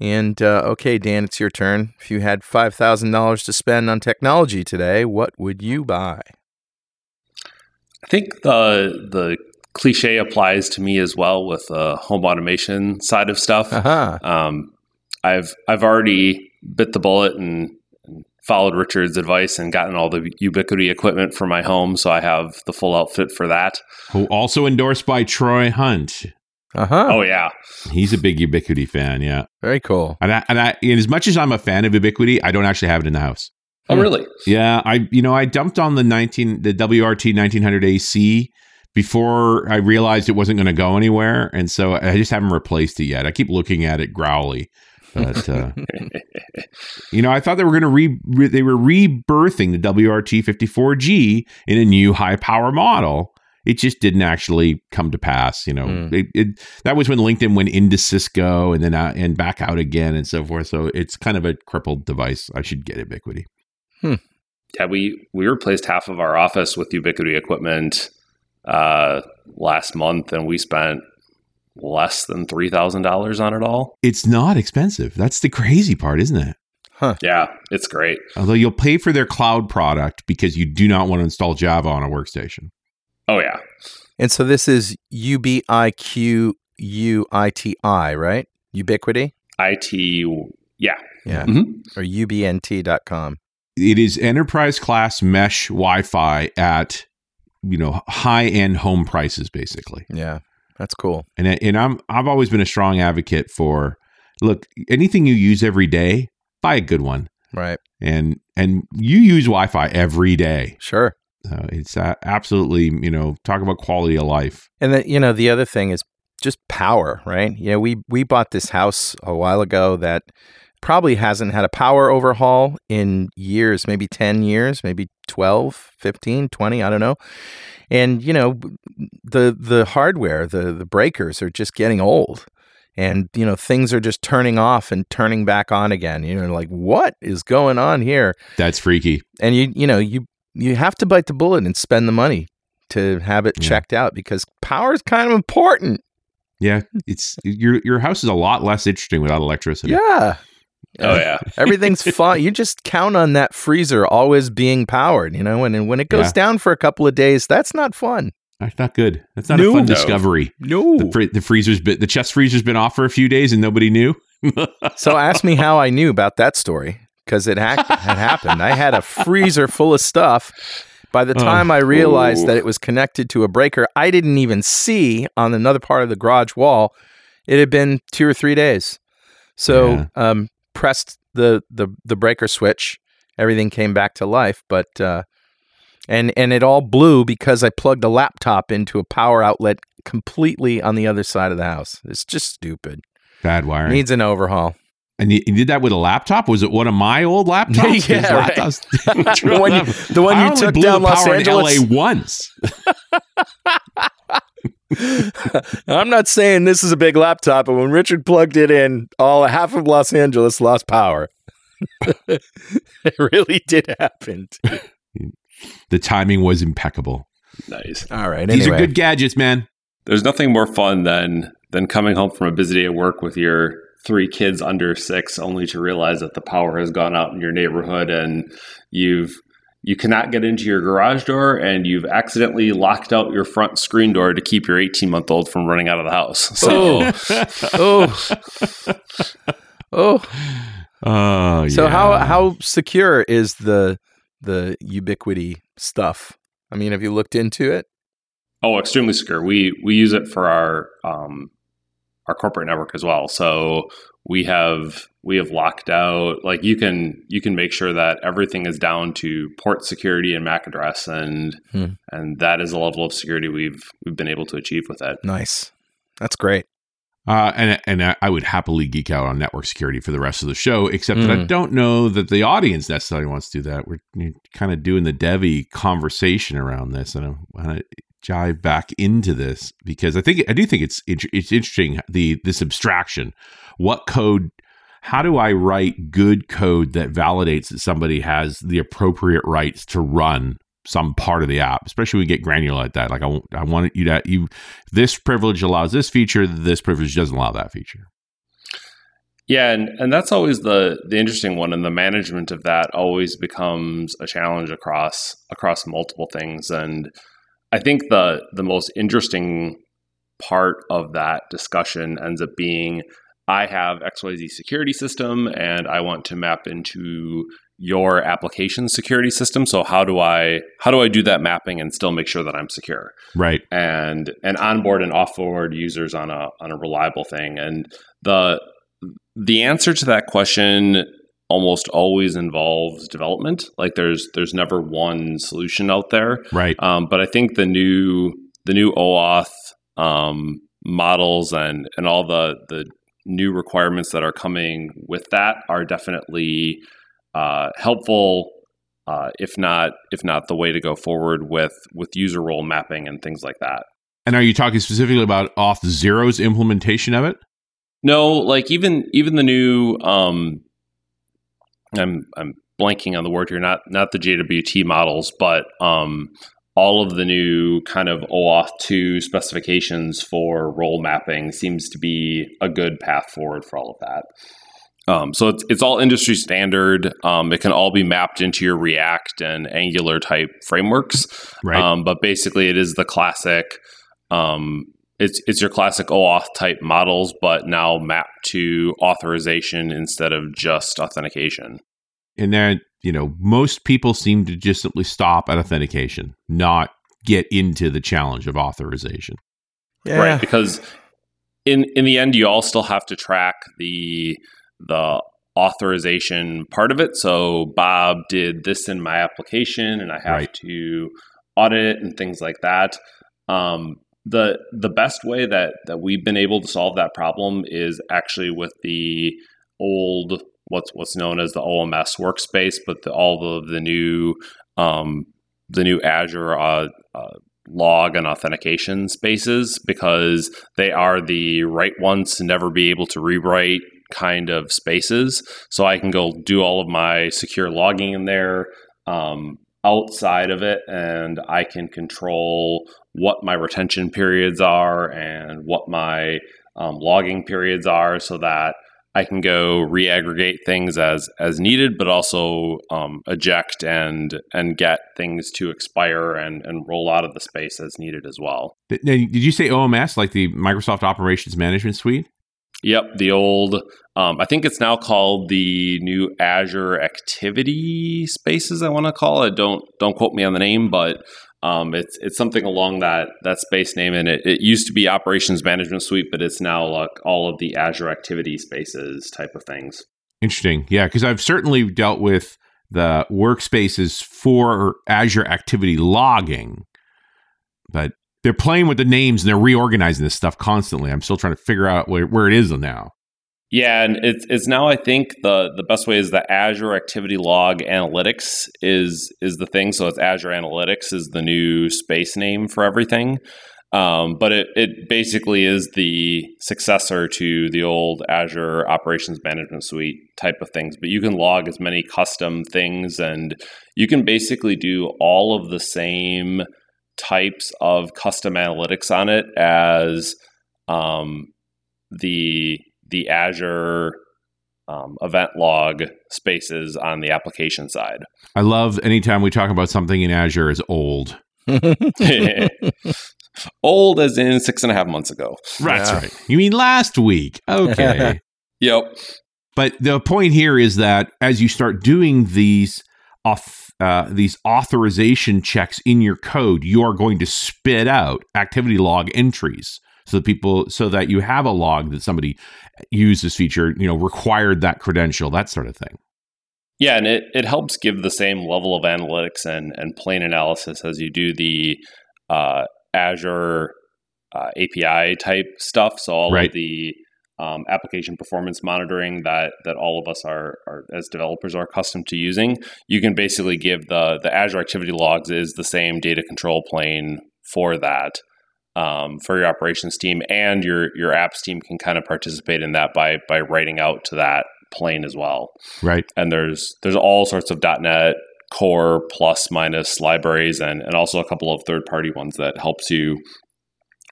And, uh, okay, Dan, it's your turn. If you had five thousand dollars to spend on technology today, what would you buy? I think the, the cliche applies to me as well with the uh, home automation side of stuff. Uh-huh. Um, I've I've already bit the bullet and followed Richard's advice and gotten all the Ubiquiti equipment for my home, so I have the full outfit for that. Who also endorsed by Troy Hunt. Uh-huh. Oh yeah, he's a big Ubiquiti fan. Yeah, very cool. And I, and I, and as much as I'm a fan of Ubiquiti, I don't actually have it in the house. Oh really? Yeah, I you know I dumped on the nineteen the W R T nineteen hundred A C before I realized it wasn't going to go anywhere, and so I just haven't replaced it yet. I keep looking at it growly. But, uh, you know, I thought they were going to re-, re they were rebirthing the W R T fifty-four G in a new high power model. It just didn't actually come to pass. You know, mm. it, it, that was when LinkedIn went into Cisco and then out, and back out again and so forth. So it's kind of a crippled device. I should get Ubiquiti. Hmm. Yeah, we we replaced half of our office with Ubiquiti equipment uh, last month, and we spent less than three thousand dollars on it all. It's not expensive. That's the crazy part, isn't it? Huh. Yeah, it's great. Although you'll pay for their cloud product because you do not want to install Java on a workstation. Oh, yeah. And so this is U B I Q U I T I, right? Ubiquiti? I T, yeah. Yeah. Mm-hmm. Or U B N T dot com. It is enterprise class mesh Wi-Fi at, you know, high-end home prices, basically. Yeah. That's cool. And and I'm I've always been a strong advocate for, look, anything you use every day, buy a good one. Right. And and you use Wi-Fi every day. Sure. Uh, it's uh, absolutely, you know, talk about quality of life. And then, you know, the other thing is just power, right? Yeah, you know, we we bought this house a while ago that probably hasn't had a power overhaul in years, maybe ten years, maybe twelve, fifteen, twenty, I don't know. And, you know, the the hardware, the the breakers are just getting old. And, you know, things are just turning off and turning back on again. You know, like, what is going on here? That's freaky. And, you you know, you, you have to bite the bullet and spend the money to have it yeah. checked out because power is kind of important. Yeah. it's your Your house is a lot less interesting without electricity. Yeah. Oh yeah, everything's fine. You just count on that freezer always being powered, you know. And, and when it goes yeah. down for a couple of days, that's not fun. That's not good. That's not no, a fun no. discovery. No, the, fr- the freezer's been, the chest freezer's been off for a few days, and nobody knew. So ask me how I knew about that story because it ha- had happened. I had a freezer full of stuff. By the time oh. I realized Ooh. that it was connected to a breaker, I didn't even see on another part of the garage wall. It had been two or three days. So, yeah. um. pressed the the the breaker switch, everything came back to life. But uh, and and it all blew because I plugged a laptop into a power outlet completely on the other side of the house. It's just stupid. Bad wiring. Needs an overhaul. And you did that with a laptop? Was it one of my old laptops? Yeah, right. laptops? the one you, the one you took down Los Angeles. In L A once. I'm not saying this is a big laptop, but when Richard plugged it in, all half of Los Angeles lost power. It really did happen. The timing was impeccable. Nice. All right. These anyway. are good gadgets, man. There's nothing more fun than than coming home from a busy day at work with your three kids under six, only to realize that the power has gone out in your neighborhood and you've you cannot get into your garage door, and you've accidentally locked out your front screen door to keep your eighteen-month-old from running out of the house. So, oh, oh, oh. So yeah. how how secure is the the Ubiquiti stuff? I mean, have you looked into it? Oh, extremely secure. We we use it for our. Um, our corporate network as well. So we have we have locked out, like you can you can make sure that everything is down to port security and M A C address, and hmm. and that is a level of security we've we've been able to achieve with it. Nice. That's great. Uh, and and I would happily geek out on network security for the rest of the show, except mm. that I don't know that the audience necessarily wants to do that. We're kind of doing the Devi conversation around this, and I want to jive back into this because I think I do think it's it's interesting the this abstraction. What code? How do I write good code that validates that somebody has the appropriate rights to run some part of the app, especially when we get granular like that? Like I, I want you to you. This privilege allows this feature. This privilege doesn't allow that feature. Yeah, and, and that's always the the interesting one, and the management of that always becomes a challenge across across multiple things. And I think the the most interesting part of that discussion ends up being, I have X Y Z security system, and I want to map into your application security system. So how do I how do I do that mapping and still make sure that I'm secure? Right. And and onboard and offboard users on a on a reliable thing. And the the answer to that question almost always involves development. Like there's there's never one solution out there. Right. Um, but I think the new the new OAuth um, models and and all the the new requirements that are coming with that are definitely uh, helpful, uh, if not if not the way to go forward with with user role mapping and things like that. And are you talking specifically about Auth zero's implementation of it? No, like even even the new. Um, I'm I'm blanking on the word here, not not the J W T models, but um, all of the new kind of OAuth two specifications for role mapping seems to be a good path forward for all of that. Um, so it's it's all industry standard. Um, it can all be mapped into your React and Angular type frameworks. Right. Um, but basically, it is the classic. Um, It's it's your classic OAuth type models, but now mapped to authorization instead of just authentication. And then, you know, most people seem to just simply stop at authentication, not get into the challenge of authorization. Yeah. Right, because in in the end, you all still have to track the the authorization part of it. So Bob did this in my application, and I have right. to audit it and things like that. Um, The the best way that, that we've been able to solve that problem is actually with the old, what's what's known as the O M S workspace, but the, all of the new um, the new Azure uh, uh, log and authentication spaces, because they are the right ones to never be able to rewrite kind of spaces. So I can go do all of my secure logging in there um, outside of it, and I can control what my retention periods are and what my um, logging periods are, so that I can go reaggregate things as as needed, but also um, eject and and get things to expire and, and roll out of the space as needed as well. Now, did you say O M S, like the Microsoft Operations Management Suite? Yep, the old, um, I think it's now called the new Azure Activity Spaces, I want to call it. Don't don't quote me on the name, but Um, it's it's something along that that space name, and it, it used to be Operations Management Suite, but it's now like all of the Azure Activity Spaces type of things. Interesting. Yeah, because I've certainly dealt with the workspaces for Azure activity logging, but they're playing with the names and they're reorganizing this stuff constantly. I'm still trying to figure out where, where it is now. Yeah, and it's it's now, I think, the, the best way is the Azure Activity Log Analytics is is the thing. So it's Azure Analytics is the new space name for everything. Um, but it, it basically is the successor to the old Azure Operations Management Suite type of things. But you can log as many custom things, and you can basically do all of the same types of custom analytics on it as um, the... the Azure um, event log spaces on the application side. I love anytime we talk about something in Azure is old. Old as in six and a half months ago. Right, yeah. That's right. You mean last week. Okay. Yep. But the point here is that as you start doing these off, uh, these authorization checks in your code, you are going to spit out activity log entries. So that people, so that you have a log that somebody used this feature, you know, required that credential, that sort of thing. Yeah, and it, it helps give the same level of analytics and and plain analysis as you do the uh, Azure uh, A P I type stuff. So all right. of the um, application performance monitoring that that all of us are, are as developers are accustomed to using, you can basically give the the Azure activity logs is the same data control plane for that. Um, for your operations team, and your your apps team can kind of participate in that by by writing out to that plane as well. Right. And there's there's all sorts of .dot net Core plus minus libraries and, and also a couple of third-party ones that helps you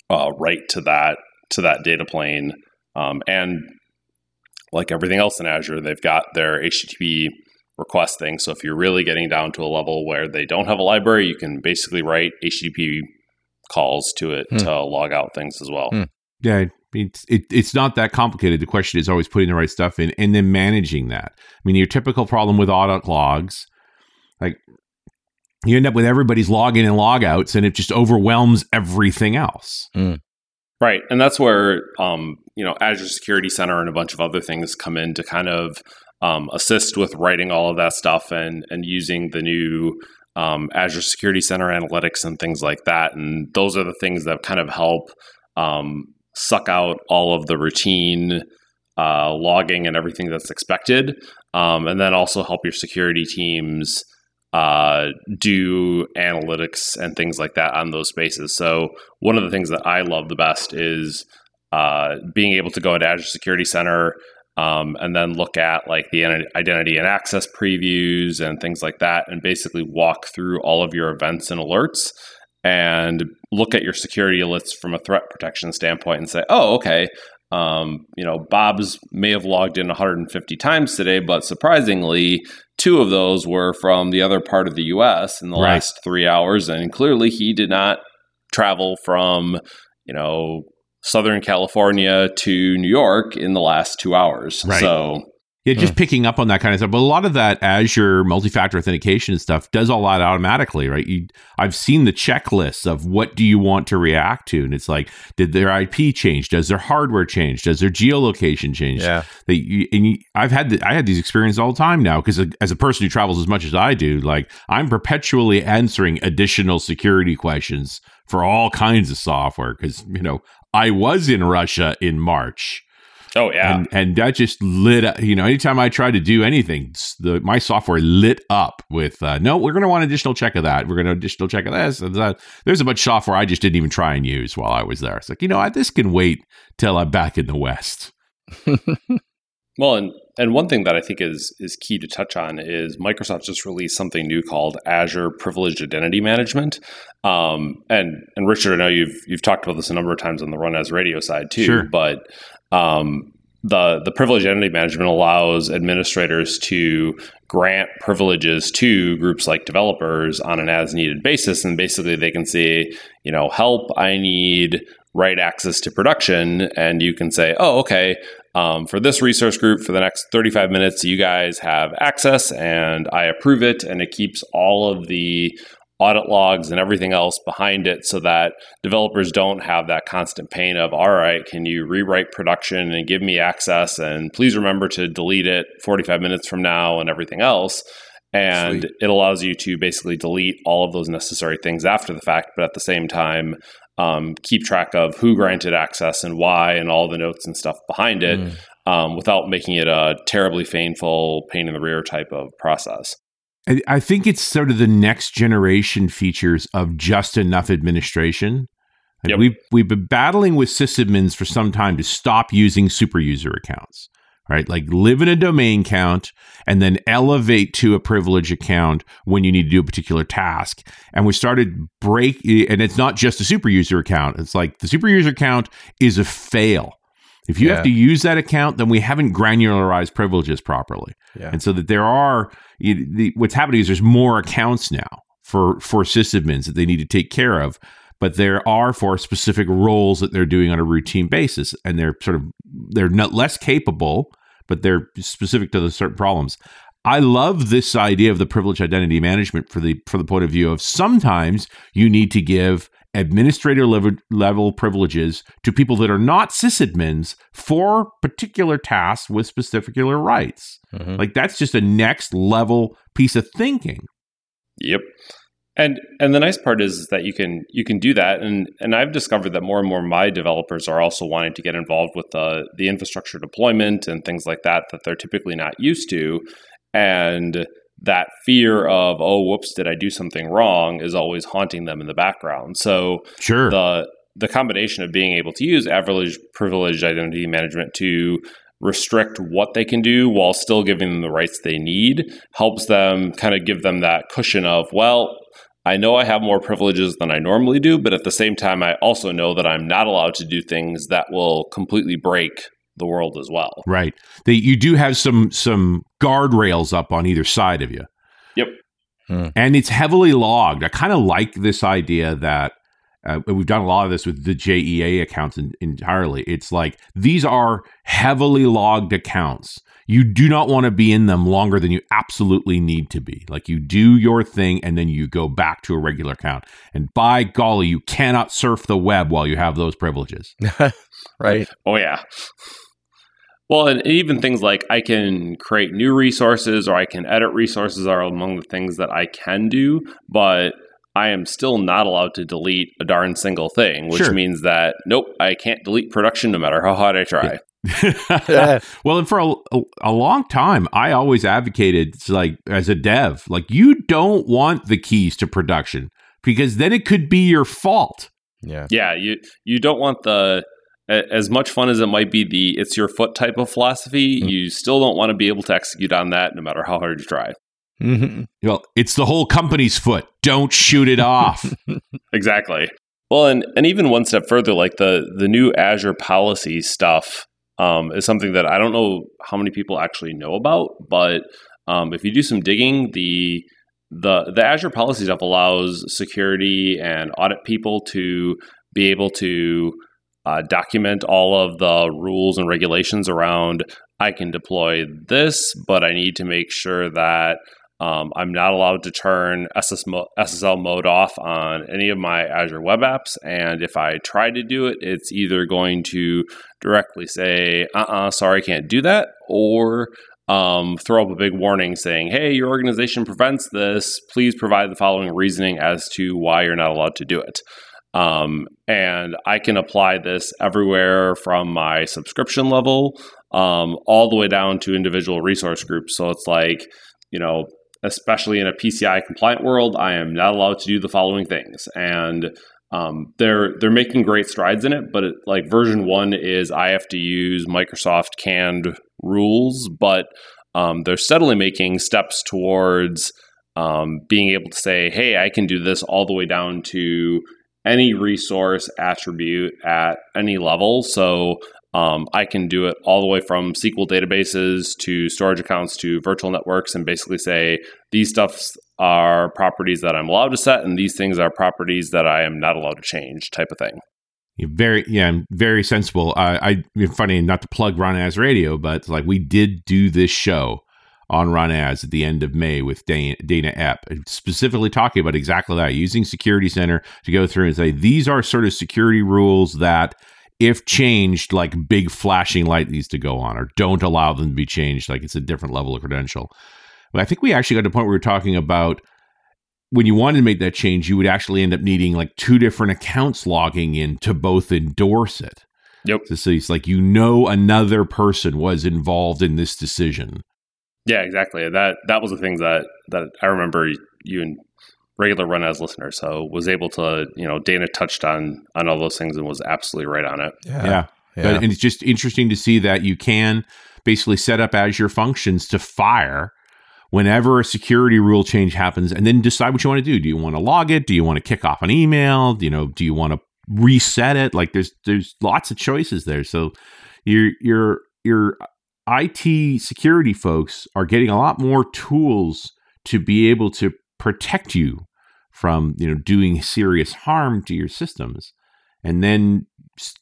uh, write to that to that data plane. Um, and like everything else in Azure, they've got their H T T P request thing. So if you're really getting down to a level where they don't have a library, you can basically write H T T P calls to it hmm. to log out things as well. Hmm. Yeah, it's it, it's not that complicated. The question is always putting the right stuff in and then managing that. I mean, your typical problem with audit logs, like you end up with everybody's login and logouts, and it just overwhelms everything else. Hmm. Right, and that's where um, you know Azure Security Center and a bunch of other things come in to kind of um, assist with writing all of that stuff and and using the new. Um, Azure Security Center analytics and things like that. And those are the things that kind of help um, suck out all of the routine uh, logging and everything that's expected. Um, and then also help your security teams uh, do analytics and things like that on those spaces. So one of the things that I love the best is uh, being able to go into Azure Security Center Um, and then look at like the identity and access previews and things like that, and basically walk through all of your events and alerts and look at your security alerts from a threat protection standpoint and say, oh, okay, um, you know, Bob's may have logged in one hundred fifty times today, but surprisingly, two of those were from the other part of the U S in the right. last three hours. And clearly he did not travel from, you know, Southern California to New York in the last two hours. Right. So, yeah, just uh. picking up on that kind of stuff. But a lot of that Azure multi-factor authentication stuff does all that automatically, right? You, I've seen the checklists of what do you want to react to. And it's like, did their I P change? Does their hardware change? Does their geolocation change? Yeah. They, you, and you, I've had the, I had these experiences all the time now because as a person who travels as much as I do, like I'm perpetually answering additional security questions for all kinds of software because, you know, I was in Russia in March. Oh, yeah. And, and that just lit up. You know, anytime I tried to do anything, the, my software lit up with, uh, no, we're going to want additional check of that. We're going to additional check of this. And that. There's a bunch of software I just didn't even try and use while I was there. It's like, you know, I, this can wait till I'm back in the West. Well, and, and one thing that I think is is key to touch on is Microsoft just released something new called Azure Privileged Identity Management. Um, and and Richard, I know you've you've talked about this a number of times on the Run As Radio side too. Sure. But um, the the privileged identity management allows administrators to grant privileges to groups like developers on an as needed basis, and basically they can say, you know, help, I need write access to production, and you can say, oh, okay. Um, for this resource group, for the next thirty-five minutes, you guys have access, and I approve it, and it keeps all of the audit logs and everything else behind it so that developers don't have that constant pain of, all right, can you rewrite production and give me access? And please remember to delete it forty-five minutes from now and everything else. And Sweet. It allows you to basically delete all of those necessary things after the fact, but at the same time, um, keep track of who granted access and why and all the notes and stuff behind it mm. um, without making it a terribly painful, pain in the rear type of process. I think it's sort of the next generation features of just enough administration. Like yep. We've we've been battling with sysadmins for some time to stop using super user accounts, right? Like live in a domain count and then elevate to a privilege account when you need to do a particular task. And we started break, and it's not just a super user account. It's like the super user account is a fail. If you yeah. have to use that account, then we haven't granularized privileges properly. Yeah. And so that there are, you, the, what's happening is there's more accounts now for, for sysadmins that they need to take care of, but there are for specific roles that they're doing on a routine basis. And they're sort of, they're not less capable, but they're specific to the certain problems. I love this idea of the privileged identity management for the, for the point of view of sometimes you need to give administrator level, level privileges to people that are not sysadmins for particular tasks with specific rights. Mm-hmm. Like that's just a next level piece of thinking. Yep. And and the nice part is that you can you can do that. And and I've discovered that more and more my developers are also wanting to get involved with the, the infrastructure deployment and things like that that they're typically not used to. And that fear of, oh, whoops, did I do something wrong is always haunting them in the background. So sure. the the combination of being able to use average privileged identity management to restrict what they can do while still giving them the rights they need helps them kind of give them that cushion of, well, I know I have more privileges than I normally do, but at the same time, I also know that I'm not allowed to do things that will completely break the world as well. Right. They, you do have some some guardrails up on either side of you. Yep. Hmm. And it's heavily logged. I kind of like this idea that uh, we've done a lot of this with the J E A accounts in, entirely. It's like these are heavily logged accounts. You do not want to be in them longer than you absolutely need to be. Like you do your thing and then you go back to a regular account. And by golly, you cannot surf the web while you have those privileges. Right. Oh, yeah. Well, and even things like I can create new resources or I can edit resources are among the things that I can do, but I am still not allowed to delete a darn single thing, which sure. means that, nope, I can't delete production no matter how hard I try. Yeah. Well, and for a, a, a long time, I always advocated, like as a dev, like you don't want the keys to production because then it could be your fault. Yeah. Yeah. You, you don't want the... As much fun as it might be the it's your foot type of philosophy, mm-hmm. you still don't want to be able to execute on that no matter how hard you try. Mm-hmm. Well, it's the whole company's foot. Don't shoot it off. Exactly. Well, and, and even one step further, like the, the new Azure Policy stuff um, is something that I don't know how many people actually know about, but um, if you do some digging, the... The the Azure Policy stuff allows security and audit people to be able to Uh, document all of the rules and regulations around, I can deploy this, but I need to make sure that um, I'm not allowed to turn S S mo- S S L mode off on any of my Azure web apps. And if I try to do it, it's either going to directly say, uh-uh, sorry, I can't do that, or um, throw up a big warning saying, hey, your organization prevents this. Please provide the following reasoning as to why you're not allowed to do it. Um, and I can apply this everywhere from my subscription level, um, all the way down to individual resource groups. So it's like, you know, especially in a P C I compliant world, I am not allowed to do the following things. And, um, they're, they're making great strides in it, but it, like version one is I have to use Microsoft canned rules, but, um, they're steadily making steps towards, um, being able to say, hey, I can do this all the way down to any resource attribute at any level. So um, I can do it all the way from S Q L databases to storage accounts to virtual networks and basically say, these stuffs are properties that I'm allowed to set and these things are properties that I am not allowed to change type of thing. You're very, yeah, very sensible. Uh, I, funny, not to plug Ron As Radio, but like we did do this show on Run As at the end of May with Dana, Dana Epp, specifically talking about exactly that, using Security Center to go through and say, these are sort of security rules that if changed, like big flashing light needs to go on, or don't allow them to be changed, like it's a different level of credential. But I think we actually got to the point where we were talking about when you wanted to make that change, you would actually end up needing like two different accounts logging in to both endorse it. Yep. So it's like, you know, another person was involved in this decision. Yeah, exactly. That that was the things that that I remember you and regular Run As listener, so was able to, you know, Dana touched on on all those things and was absolutely right on it. Yeah. yeah. yeah. And it's just interesting to see that you can basically set up Azure functions to fire whenever a security rule change happens, and then decide what you want to do. Do you want to log it? Do you want to kick off an email? You know, do you want to reset it? Like there's there's lots of choices there. So your your your I T security folks are getting a lot more tools to be able to protect you from, you know, doing serious harm to your systems. And then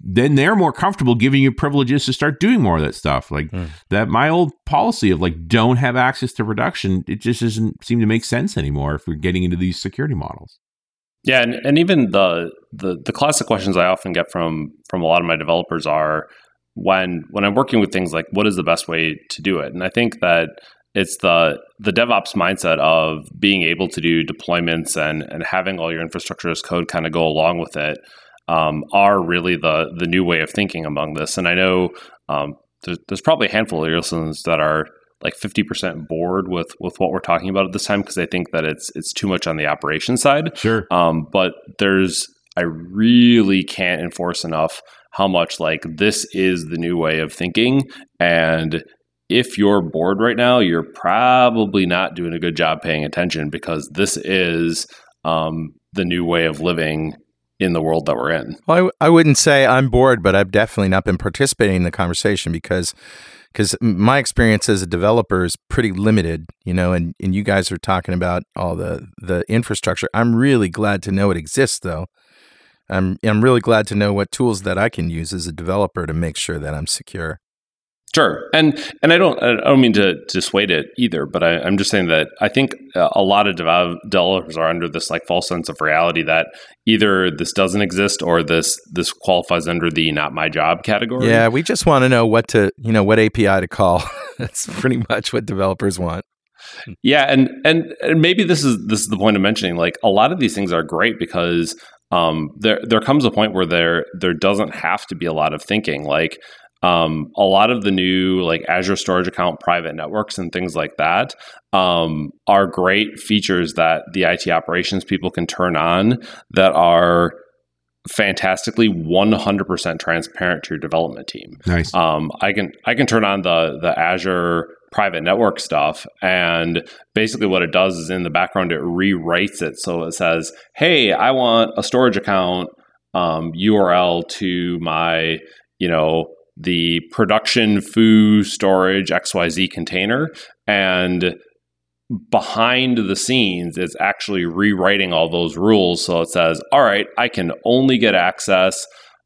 then they're more comfortable giving you privileges to start doing more of that stuff. Like mm. that my old policy of like don't have access to production, it just doesn't seem to make sense anymore if we're getting into these security models. Yeah, and, and even the, the the classic questions I often get from from a lot of my developers are when when I'm working with things like what is the best way to do it? And I think that it's the the DevOps mindset of being able to do deployments and and having all your infrastructure as code kind of go along with it um, are really the the new way of thinking among this. And I know um, there's, there's probably a handful of your listeners that are like fifty percent bored with with what we're talking about at this time because they think that it's it's too much on the operation side. Sure. Um, but there's I really can't enforce enough how much like this is the new way of thinking. And if you're bored right now, you're probably not doing a good job paying attention because this is um, the new way of living in the world that we're in. Well, I, w- I wouldn't say I'm bored, but I've definitely not been participating in the conversation because because my experience as a developer is pretty limited, you know, and, and you guys are talking about all the, the infrastructure. I'm really glad to know it exists, though. I'm I'm really glad to know what tools that I can use as a developer to make sure that I'm secure. Sure, and and I don't I don't mean to dissuade it either, but I, I'm just saying that I think a lot of dev- developers are under this like false sense of reality that either this doesn't exist or this this qualifies under the not my job category. Yeah, we just want to know what to you know what A P I to call. That's pretty much what developers want. Yeah, and, and and maybe this is this is the point of mentioning like a lot of these things are great because um there there comes a point where there there doesn't have to be a lot of thinking like. Um, a lot of the new like Azure Storage Account private networks and things like that um, are great features that the I T operations people can turn on that are fantastically one hundred percent transparent to your development team. Nice. Um, I can I can turn on the the Azure private network stuff, and basically what it does is in the background it rewrites it so it says, "Hey, I want a storage account um, U R L to my you know." the production foo storage X Y Z container," and behind the scenes, it's actually rewriting all those rules. So it says, all right, I can only get access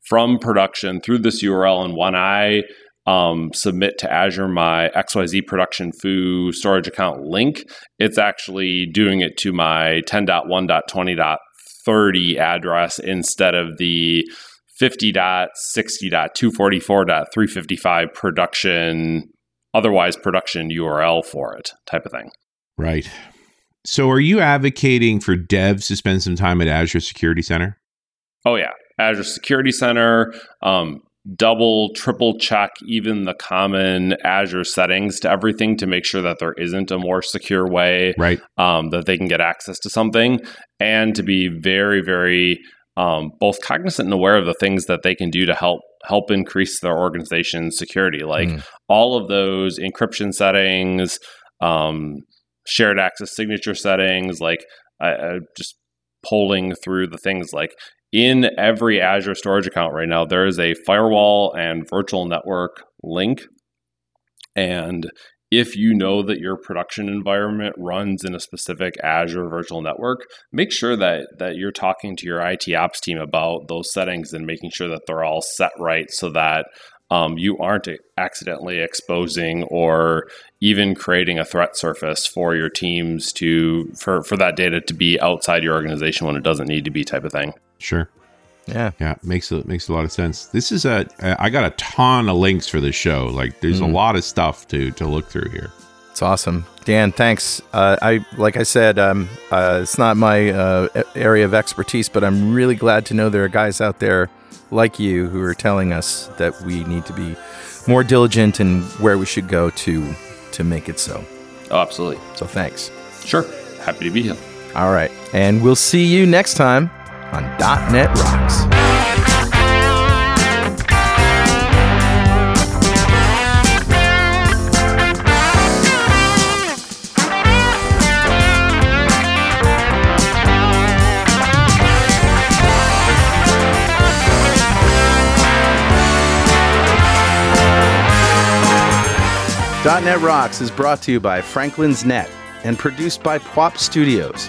from production through this U R L. And when I um, submit to Azure my X Y Z production foo storage account link, it's actually doing it to my ten dot one dot twenty dot thirty address instead of the fifty dot sixty dot two forty-four dot three fifty-five production, otherwise production U R L for it type of thing. Right. So are you advocating for devs to spend some time at Azure Security Center? Oh, yeah. Azure Security Center, um, double, triple check even the common Azure settings to everything to make sure that there isn't a more secure way right. um, that they can get access to something, and to be very, very... Um, both cognizant and aware of the things that they can do to help help increase their organization's security, like mm. all of those encryption settings, um, shared access signature settings, like I, I just polling through the things like in every Azure storage account right now, there is a firewall and virtual network link. And if you know that your production environment runs in a specific Azure virtual network, make sure that that you're talking to your I T ops team about those settings and making sure that they're all set right so that um, you aren't accidentally exposing or even creating a threat surface for your teams to for, for that data to be outside your organization when it doesn't need to be, type of thing. Sure. Yeah. Yeah. Makes a, makes a lot of sense. This is a, I got a ton of links for this show. Like there's mm. a lot of stuff to, to look through here. It's awesome. Dan, thanks. Uh, I like I said, um, uh, it's not my uh, area of expertise, but I'm really glad to know there are guys out there like you who are telling us that we need to be more diligent in where we should go to to make it so. Oh, absolutely. So thanks. Sure. Happy to be here. All right. And we'll see you next time on .dot net Rocks. .dot net Rocks is brought to you by Franklin's Net and produced by P W O P Studios,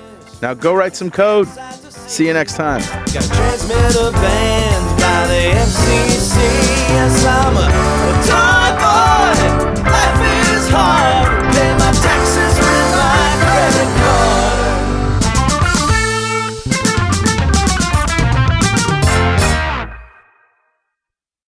Now go write some code. See you next time.